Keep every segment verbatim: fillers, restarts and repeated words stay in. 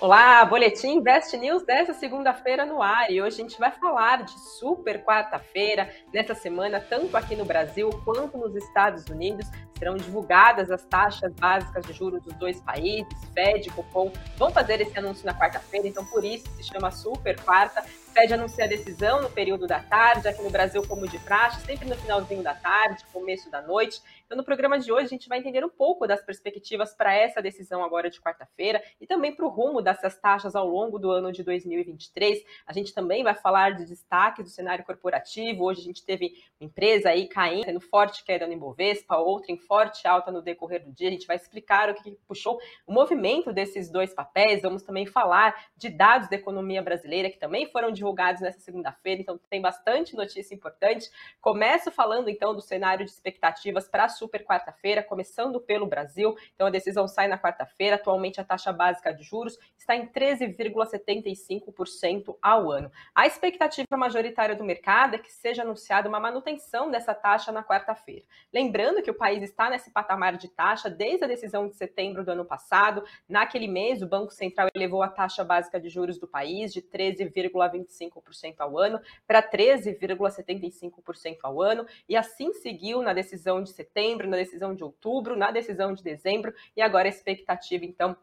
Olá, Boletim Invest News dessa segunda-feira no ar, e hoje a gente vai falar de super quarta-feira. Nessa semana, tanto aqui no Brasil quanto nos Estados Unidos, serão divulgadas as taxas básicas de juros dos dois países. F E D e Copom vão fazer esse anúncio na quarta-feira, então por isso se chama super quarta. F E D anuncia a decisão no período da tarde, aqui no Brasil como de praxe, sempre no finalzinho da tarde, começo da noite. Então no programa de hoje a gente vai entender um pouco das perspectivas para essa decisão agora de quarta-feira e também para o rumo dessas taxas ao longo do ano de dois mil e vinte e três. A gente também vai falar de destaques do cenário corporativo. Hoje a gente teve uma empresa aí caindo, tendo forte queda no Ibovespa, outra em forte alta no decorrer do dia. A gente vai explicar o que puxou o movimento desses dois papéis. Vamos também falar de dados da economia brasileira que também foram divulgados nessa segunda-feira, então tem bastante notícia importante. Começo falando então do cenário de expectativas para a super quarta-feira, começando pelo Brasil. Então a decisão sai na quarta-feira. Atualmente a taxa básica de juros está em treze vírgula setenta e cinco por cento ao ano. A expectativa majoritária do mercado é que seja anunciada uma manutenção dessa taxa na quarta-feira. Lembrando que o país está nesse patamar de taxa desde a decisão de setembro do ano passado. Naquele mês, o Banco Central elevou a taxa básica de juros do país de treze vírgula vinte e cinco por cento ao ano para treze vírgula setenta e cinco por cento ao ano, e assim seguiu na decisão de setembro, na decisão de outubro, na decisão de dezembro, e agora a expectativa, então,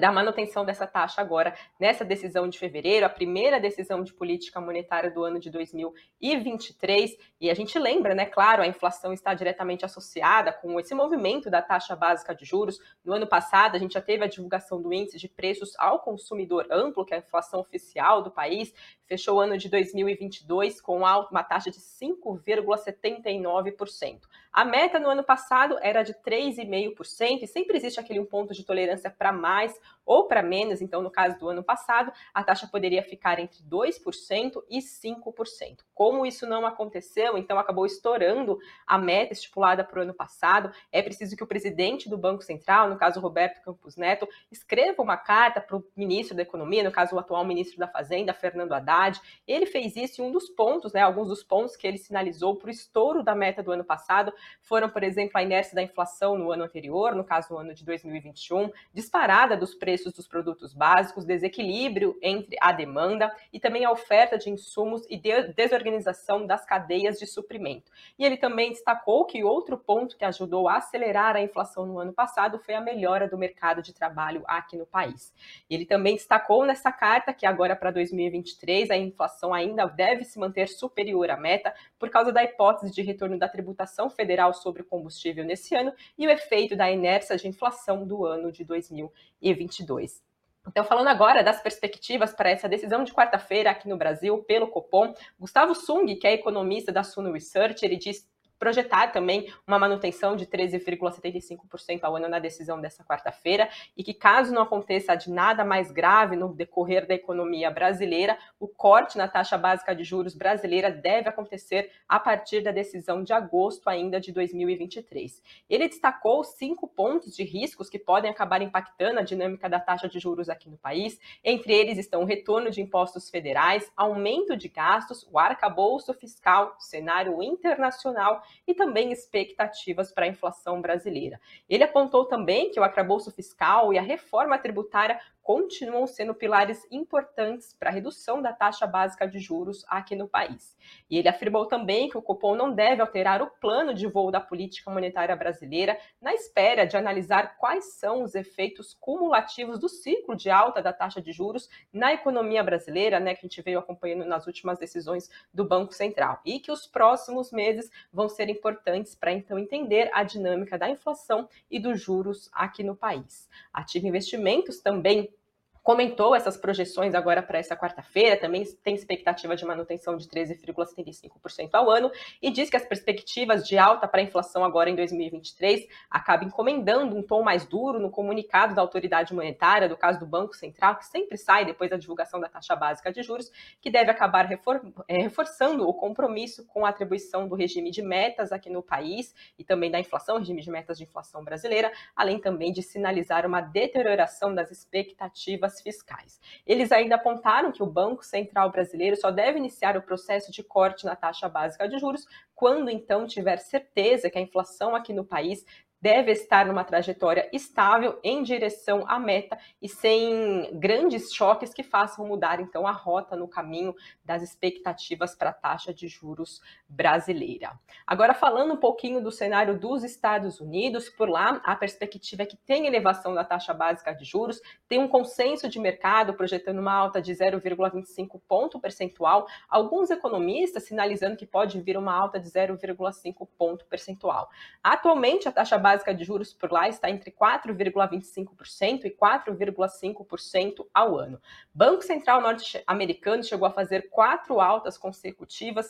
da manutenção dessa taxa agora nessa decisão de fevereiro, a primeira decisão de política monetária do ano de dois mil e vinte e três. E a gente lembra, né, claro, a inflação está diretamente associada com esse movimento da taxa básica de juros. No ano passado, a gente já teve a divulgação do índice de preços ao consumidor amplo, que é a inflação oficial do país, fechou o ano de dois mil e vinte e dois com uma taxa de cinco vírgula setenta e nove por cento. A meta no ano passado era de três vírgula cinco por cento, e sempre existe aquele um ponto de tolerância para mais mais ou para menos. Então, no caso do ano passado, a taxa poderia ficar entre dois por cento e cinco por cento. Como isso não aconteceu, então acabou estourando a meta estipulada para o ano passado, é preciso que o presidente do Banco Central, no caso Roberto Campos Neto, escreva uma carta para o ministro da Economia, no caso o atual ministro da Fazenda, Fernando Haddad. Ele fez isso, e um dos pontos, né, alguns dos pontos que ele sinalizou para o estouro da meta do ano passado foram, por exemplo, a inércia da inflação no ano anterior, no caso no ano de dois mil e vinte e um, disparar dos preços dos produtos básicos, desequilíbrio entre a demanda e também a oferta de insumos e de desorganização das cadeias de suprimento. E ele também destacou que outro ponto que ajudou a acelerar a inflação no ano passado foi a melhora do mercado de trabalho aqui no país. E ele também destacou nessa carta que agora para dois mil e vinte e três a inflação ainda deve se manter superior à meta por causa da hipótese de retorno da tributação federal sobre o combustível nesse ano e o efeito da inércia de inflação do ano de dois mil e vinte e dois. Então, falando agora das perspectivas para essa decisão de quarta-feira aqui no Brasil pelo Copom, Gustavo Sung, que é economista da Suno Research, ele diz projetar também uma manutenção de treze vírgula setenta e cinco por cento ao ano na decisão dessa quarta-feira, e que caso não aconteça de nada mais grave no decorrer da economia brasileira, o corte na taxa básica de juros brasileira deve acontecer a partir da decisão de agosto ainda de dois mil e vinte e três. Ele destacou cinco pontos de riscos que podem acabar impactando a dinâmica da taxa de juros aqui no país. Entre eles estão o retorno de impostos federais, aumento de gastos, o arcabouço fiscal, cenário internacional e também expectativas para a inflação brasileira. Ele apontou também que o arcabouço fiscal e a reforma tributária continuam sendo pilares importantes para a redução da taxa básica de juros aqui no país. E ele afirmou também que o Copom não deve alterar o plano de voo da política monetária brasileira na espera de analisar quais são os efeitos cumulativos do ciclo de alta da taxa de juros na economia brasileira, né, que a gente veio acompanhando nas últimas decisões do Banco Central, e que os próximos meses vão ser importantes para então entender a dinâmica da inflação e dos juros aqui no país. Ativa Investimentos também comentou essas projeções agora para essa quarta-feira, também tem expectativa de manutenção de treze vírgula setenta e cinco por cento ao ano, e diz que as perspectivas de alta para a inflação agora em dois mil e vinte e três acaba encomendando um tom mais duro no comunicado da autoridade monetária, do caso do Banco Central, que sempre sai depois da divulgação da taxa básica de juros, que deve acabar refor- é, reforçando o compromisso com a atribuição do regime de metas aqui no país e também da inflação, regime de metas de inflação brasileira, além também de sinalizar uma deterioração das expectativas fiscais. Eles ainda apontaram que o Banco Central brasileiro só deve iniciar o processo de corte na taxa básica de juros quando então tiver certeza que a inflação aqui no país deve estar numa trajetória estável em direção à meta e sem grandes choques que façam mudar então a rota no caminho das expectativas para a taxa de juros brasileira. Agora falando um pouquinho do cenário dos Estados Unidos, por lá a perspectiva é que tem elevação da taxa básica de juros, tem um consenso de mercado projetando uma alta de zero vírgula vinte e cinco ponto percentual, alguns economistas sinalizando que pode vir uma alta de zero vírgula cinco ponto percentual. Atualmente a taxa básica básica de juros por lá está entre quatro vírgula vinte e cinco por cento e quatro vírgula cinco por cento ao ano. Banco Central norte-americano chegou a fazer quatro altas consecutivas,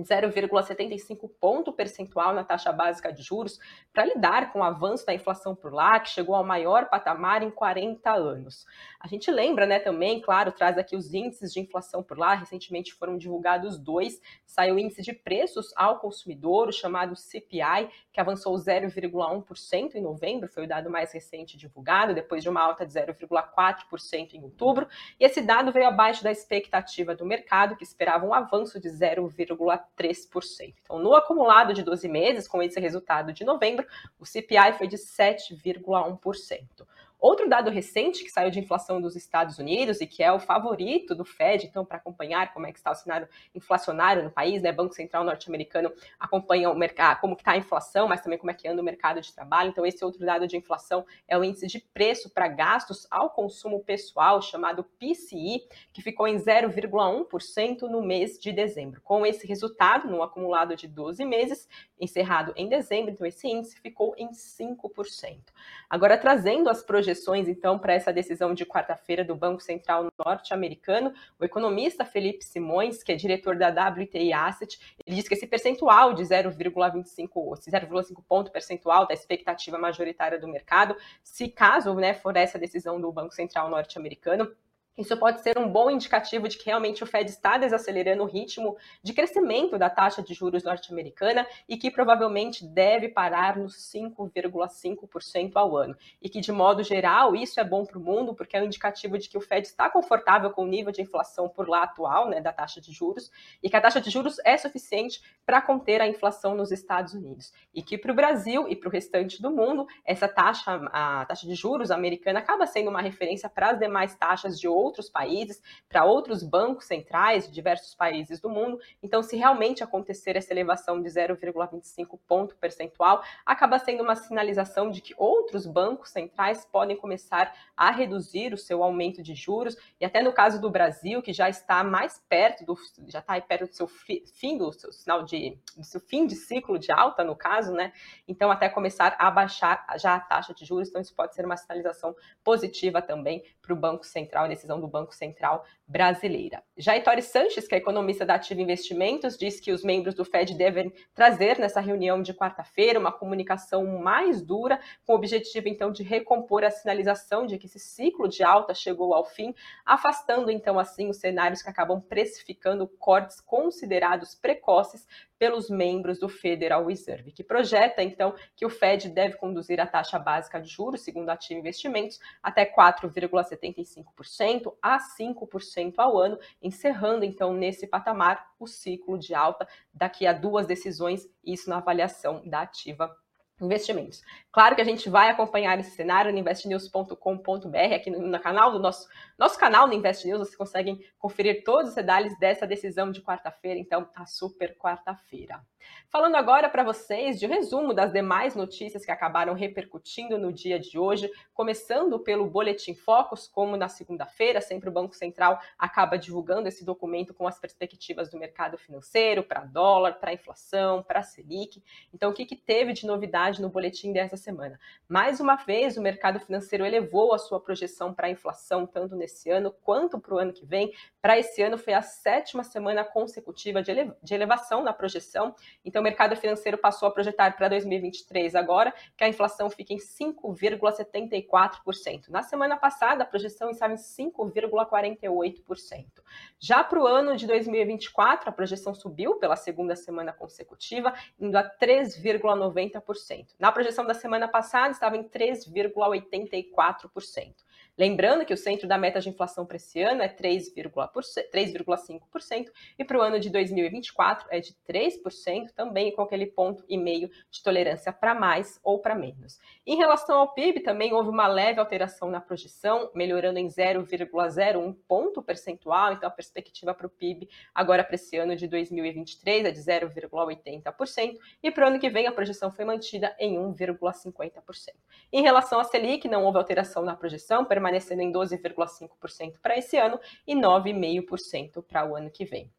zero vírgula setenta e cinco ponto percentual na taxa básica de juros, para lidar com o avanço da inflação por lá, que chegou ao maior patamar em quarenta anos. A gente lembra, né, também, claro, traz aqui os índices de inflação por lá, recentemente foram divulgados dois, saiu o índice de preços ao consumidor, o chamado C P I, que avançou zero vírgula um por cento em novembro, foi o dado mais recente divulgado, depois de uma alta de zero vírgula quatro por cento em outubro, e esse dado veio abaixo da expectativa do mercado, que esperava um avanço de zero vírgula três por cento. Então, no acumulado de doze meses, com esse resultado de novembro, o C P I foi de sete vírgula um por cento. Outro dado recente que saiu de inflação dos Estados Unidos e que é o favorito do Fed, então, para acompanhar como é que está o cenário inflacionário no país, né? Banco Central norte-americano acompanha o mercado, como que está a inflação, mas também como é que anda o mercado de trabalho. Então, esse outro dado de inflação é o índice de preço para gastos ao consumo pessoal, chamado P C I, que ficou em zero vírgula um por cento no mês de dezembro. Com esse resultado, no acumulado de doze meses, encerrado em dezembro, então esse índice ficou em cinco por cento. Agora, trazendo as projeções então para essa decisão de quarta-feira do Banco Central norte-americano, o economista Felipe Simões, que é diretor da W T I Asset, ele diz que esse percentual de zero vírgula vinte e cinco ponto percentual da expectativa majoritária do mercado, se caso, né, for essa decisão do Banco Central norte-americano, isso pode ser um bom indicativo de que realmente o Fed está desacelerando o ritmo de crescimento da taxa de juros norte-americana e que provavelmente deve parar nos cinco vírgula cinco por cento ao ano. E que, de modo geral, isso é bom para o mundo, porque é um indicativo de que o Fed está confortável com o nível de inflação por lá atual, né, da taxa de juros, e que a taxa de juros é suficiente para conter a inflação nos Estados Unidos. E que para o Brasil e para o restante do mundo, essa taxa, a taxa de juros americana acaba sendo uma referência para as demais taxas de outros países, para outros bancos centrais de diversos países do mundo. Então, se realmente acontecer essa elevação de zero vírgula vinte e cinco ponto percentual, acaba sendo uma sinalização de que outros bancos centrais podem começar a reduzir o seu aumento de juros, e até no caso do Brasil, que já está mais perto do, já está aí perto do seu fi, fim do seu sinal de do seu fim de ciclo de alta, no caso, né? Então, até começar a baixar já a taxa de juros, então isso pode ser uma sinalização positiva também para o Banco Central nesse decisão do Banco Central brasileira. Já Ettore Sanches, que é economista da Ativa Investimentos, diz que os membros do Fed devem trazer nessa reunião de quarta-feira uma comunicação mais dura, com o objetivo então de recompor a sinalização de que esse ciclo de alta chegou ao fim, afastando então assim os cenários que acabam precificando cortes considerados precoces pelos membros do Federal Reserve, que projeta então que o Fed deve conduzir a taxa básica de juros, segundo a Ativa Investimentos, até quatro vírgula setenta e cinco por cento a cinco por cento ao ano, encerrando então nesse patamar o ciclo de alta daqui a duas decisões, isso na avaliação da Ativa Investimentos. Claro que a gente vai acompanhar esse cenário no invest news ponto com ponto b r, aqui no, no canal do nosso, nosso canal no Invest News, vocês conseguem conferir todos os detalhes dessa decisão de quarta-feira, então a super quarta-feira. Falando agora para vocês de um resumo das demais notícias que acabaram repercutindo no dia de hoje, começando pelo Boletim Focus, como na segunda-feira, sempre o Banco Central acaba divulgando esse documento com as perspectivas do mercado financeiro, para dólar, para inflação, para Selic. Então, o que, que teve de novidade no boletim dessa semana? Mais uma vez, o mercado financeiro elevou a sua projeção para a inflação, tanto nesse ano quanto para o ano que vem. Para esse ano foi a sétima semana consecutiva de, eleva- de elevação na projeção, então o mercado financeiro passou a projetar para dois mil e vinte e três agora, que a inflação fica em cinco vírgula setenta e quatro por cento. Na semana passada, a projeção estava em cinco vírgula quarenta e oito por cento. Já para o ano de dois mil e vinte e quatro, a projeção subiu pela segunda semana consecutiva, indo a três vírgula noventa por cento. Na projeção da semana passada, estava em três vírgula oitenta e quatro por cento. Lembrando que o centro da meta de inflação para esse ano é três vírgula cinco por cento e para o ano de dois mil e vinte e quatro é de três por cento, também com aquele ponto e meio de tolerância para mais ou para menos. Em relação ao P I B, também houve uma leve alteração na projeção, melhorando em zero vírgula zero um ponto percentual, então a perspectiva para o P I B agora para esse ano de dois mil e vinte e três é de zero vírgula oitenta por cento e para o ano que vem a projeção foi mantida em um vírgula cinquenta por cento. Em relação à Selic, não houve alteração na projeção, permanecendo em doze vírgula cinco por cento para esse ano e nove vírgula cinco por cento para o ano que vem.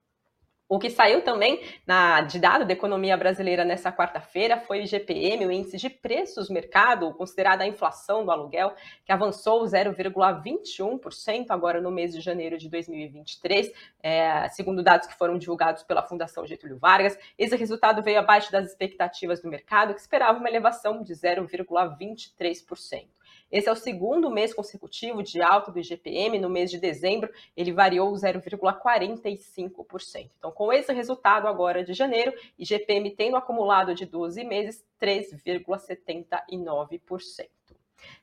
O que saiu também na, de dado da economia brasileira nessa quarta-feira foi o I G P-M, o índice de preços mercado, considerada a inflação do aluguel, que avançou zero vírgula vinte e um por cento agora no mês de janeiro de dois mil e vinte e três, é, segundo dados que foram divulgados pela Fundação Getúlio Vargas. Esse resultado veio abaixo das expectativas do mercado, que esperava uma elevação de zero vírgula vinte e três por cento. Esse é o segundo mês consecutivo de alta do I G P-M. No mês de dezembro, ele variou zero vírgula quarenta e cinco por cento. Então, com esse resultado agora de janeiro, I G P-M tendo acumulado de doze meses, três vírgula setenta e nove por cento.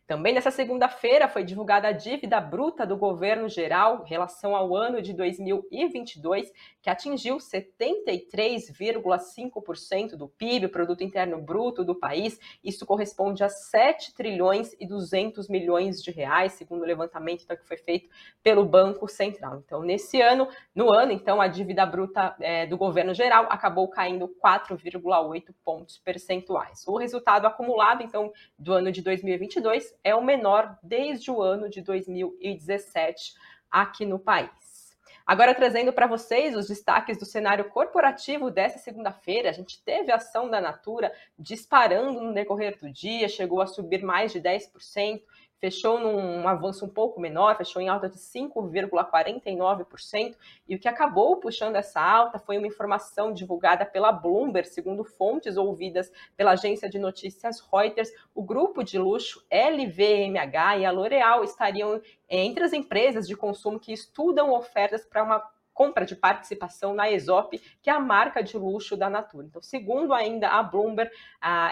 Também nessa segunda-feira foi divulgada a dívida bruta do governo geral em relação ao ano de dois mil e vinte e dois, que atingiu setenta e três vírgula cinco por cento do P I B, Produto Interno Bruto do país. Isso corresponde a sete trilhões e duzentos milhões de reais, segundo o levantamento que foi feito pelo Banco Central. Então, nesse ano, no ano, então, a dívida bruta é, do governo geral acabou caindo quatro vírgula oito pontos percentuais. O resultado acumulado, então, do ano de dois mil e vinte e dois é o menor desde o ano de dois mil e dezessete aqui no país. Agora, trazendo para vocês os destaques do cenário corporativo dessa segunda-feira, a gente teve a ação da Natura disparando no decorrer do dia, chegou a subir mais de dez por cento, fechou num avanço um pouco menor, fechou em alta de cinco vírgula quarenta e nove por cento, e o que acabou puxando essa alta foi uma informação divulgada pela Bloomberg. Segundo fontes ouvidas pela agência de notícias Reuters, o grupo de luxo L V M H e a L'Oréal estariam entre as empresas de consumo que estudam ofertas para uma compra de participação na Aesop, que é a marca de luxo da Natura. Então, segundo ainda a Bloomberg,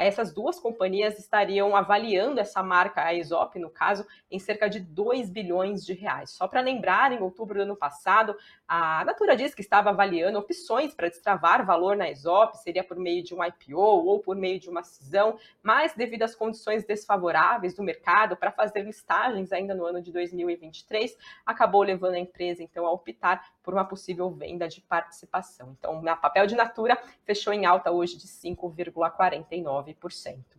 essas duas companhias estariam avaliando essa marca, a Aesop, no caso, em cerca de dois bilhões de reais. Só para lembrar, em outubro do ano passado, a Natura disse que estava avaliando opções para destravar valor na Aesop, seria por meio de um I P O ou por meio de uma cisão, mas devido às condições desfavoráveis do mercado para fazer listagens ainda no ano de dois mil e vinte e três, acabou levando a empresa, então, a optar por uma possível venda de participação. Então, o papel de Natura fechou em alta hoje de cinco vírgula quarenta e nove por cento.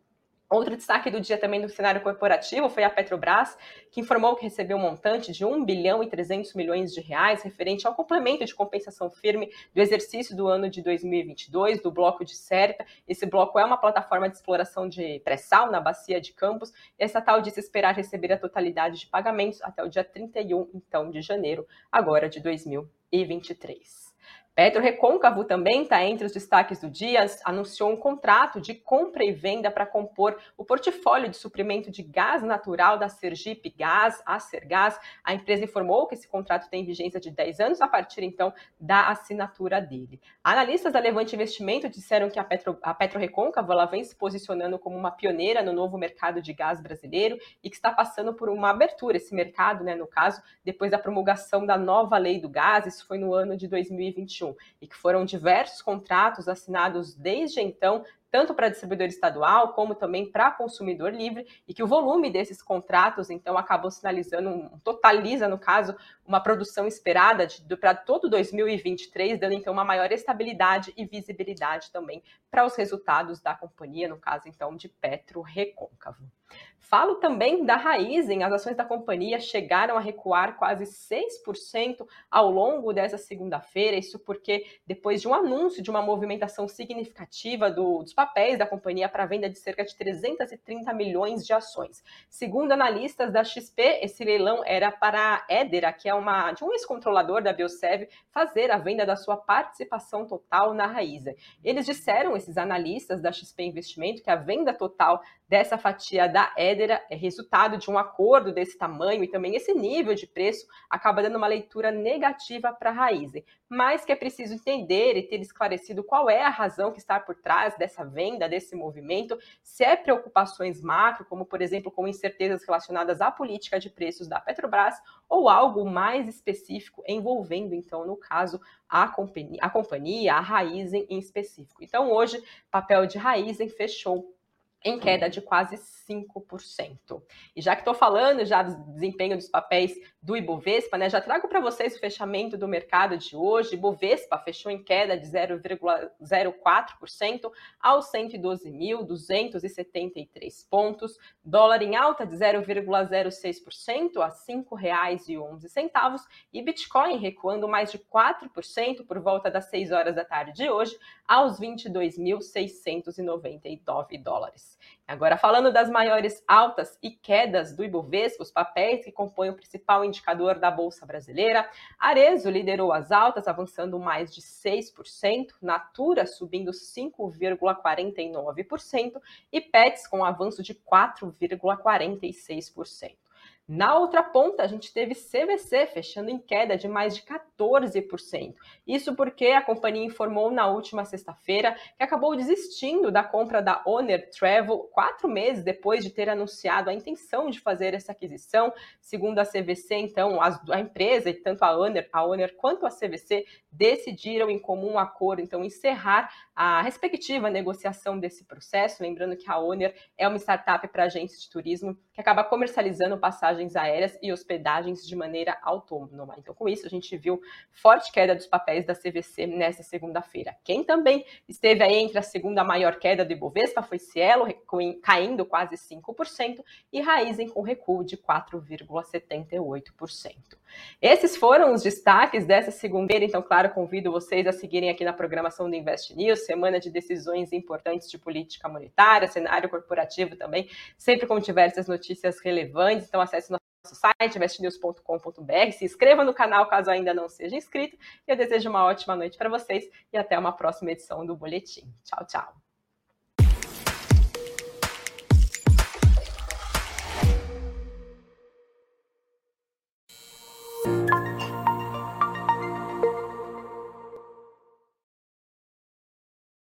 Outro destaque do dia também do cenário corporativo foi a Petrobras, que informou que recebeu um montante de um bilhão e trezentos milhões de reais referente ao complemento de compensação firme do exercício do ano de dois mil e vinte e dois, do bloco de Cerna. Esse bloco é uma plataforma de exploração de pré-sal na bacia de Campos. E a estatal disse esperar receber a totalidade de pagamentos até o dia trinta e um, então, de janeiro, agora de dois mil e vinte e três. Petro Recôncavo também está entre os destaques do dia, anunciou um contrato de compra e venda para compor o portfólio de suprimento de gás natural da Sergipe Gás, a Sergas. A empresa informou que esse contrato tem vigência de dez anos a partir, então, da assinatura dele. Analistas da Levante Investimento disseram que a Petro, a Petro Recôncavo ela vem se posicionando como uma pioneira no novo mercado de gás brasileiro e que está passando por uma abertura, esse mercado, né, no caso, depois da promulgação da nova lei do gás, isso foi no ano de dois mil e vinte e um. E que foram diversos contratos assinados desde então, tanto para distribuidor estadual como também para consumidor livre, e que o volume desses contratos, então, acabou sinalizando, um, totaliza, no caso, uma produção esperada para todo dois mil e vinte e três, dando, então, uma maior estabilidade e visibilidade também para os resultados da companhia, no caso, então, de Petro Recôncavo. Falo também da Raízen. As ações da companhia chegaram a recuar quase seis por cento ao longo dessa segunda-feira, isso porque depois de um anúncio de uma movimentação significativa do, dos papéis da companhia para venda de cerca de trezentos e trinta milhões de ações. Segundo analistas da X P, esse leilão era para a Edera, que é uma, de um ex-controlador da Biosev, fazer a venda da sua participação total na Raízen. Eles disseram, esses analistas da X P Investimento, que a venda total dessa fatia da da Edera é resultado de um acordo desse tamanho e também esse nível de preço acaba dando uma leitura negativa para a Raízen, mas que é preciso entender e ter esclarecido qual é a razão que está por trás dessa venda, desse movimento, se é preocupações macro, como por exemplo com incertezas relacionadas à política de preços da Petrobras, ou algo mais específico envolvendo, então, no caso, a companhia, a, companhia, a Raízen em específico. Então, hoje, o papel de Raízen fechou em queda de quase cinco por cento. E já que estou falando já do desempenho dos papéis do Ibovespa, né, já trago para vocês o fechamento do mercado de hoje. Ibovespa fechou em queda de zero vírgula zero quatro por cento aos cento e doze mil duzentos e setenta e três pontos, dólar em alta de zero vírgula zero seis por cento a cinco reais e onze centavos e Bitcoin recuando mais de quatro por cento por volta das seis horas da tarde de hoje aos vinte e dois mil seiscentos e noventa e nove dólares. Agora, falando das maiores altas e quedas do Ibovespa, os papéis que compõem o principal indicador da Bolsa Brasileira, Arezzo liderou as altas, avançando mais de seis por cento, Natura subindo cinco vírgula quarenta e nove por cento e Pets com um avanço de quatro vírgula quarenta e seis por cento. Na outra ponta, a gente teve C V C fechando em queda de mais de quatorze por cento. Isso porque a companhia informou na última sexta-feira que acabou desistindo da compra da Owner Travel quatro meses depois de ter anunciado a intenção de fazer essa aquisição. Segundo a C V C, então, a empresa, e tanto a Owner, a Owner quanto a C V C, decidiram em comum acordo, então, encerrar a respectiva negociação desse processo. Lembrando que a Owner é uma startup para agentes de turismo que acaba comercializando passagens aéreas e hospedagens de maneira autônoma. Então, com isso, a gente viu forte queda dos papéis da C V C nesta segunda-feira. Quem também esteve aí entre a segunda maior queda do Ibovespa foi Cielo, caindo quase cinco por cento, e Raízen com recuo de quatro vírgula setenta e oito por cento. Esses foram os destaques dessa segunda-feira. Então, claro, convido vocês a seguirem aqui na programação do Invest News, semana de decisões importantes de política monetária, cenário corporativo também, sempre com diversas notícias relevantes. Então, acesse nosso site, invest news ponto com ponto b r, se inscreva no canal caso ainda não seja inscrito. Eu desejo uma ótima noite para vocês e até uma próxima edição do Boletim. Tchau, tchau!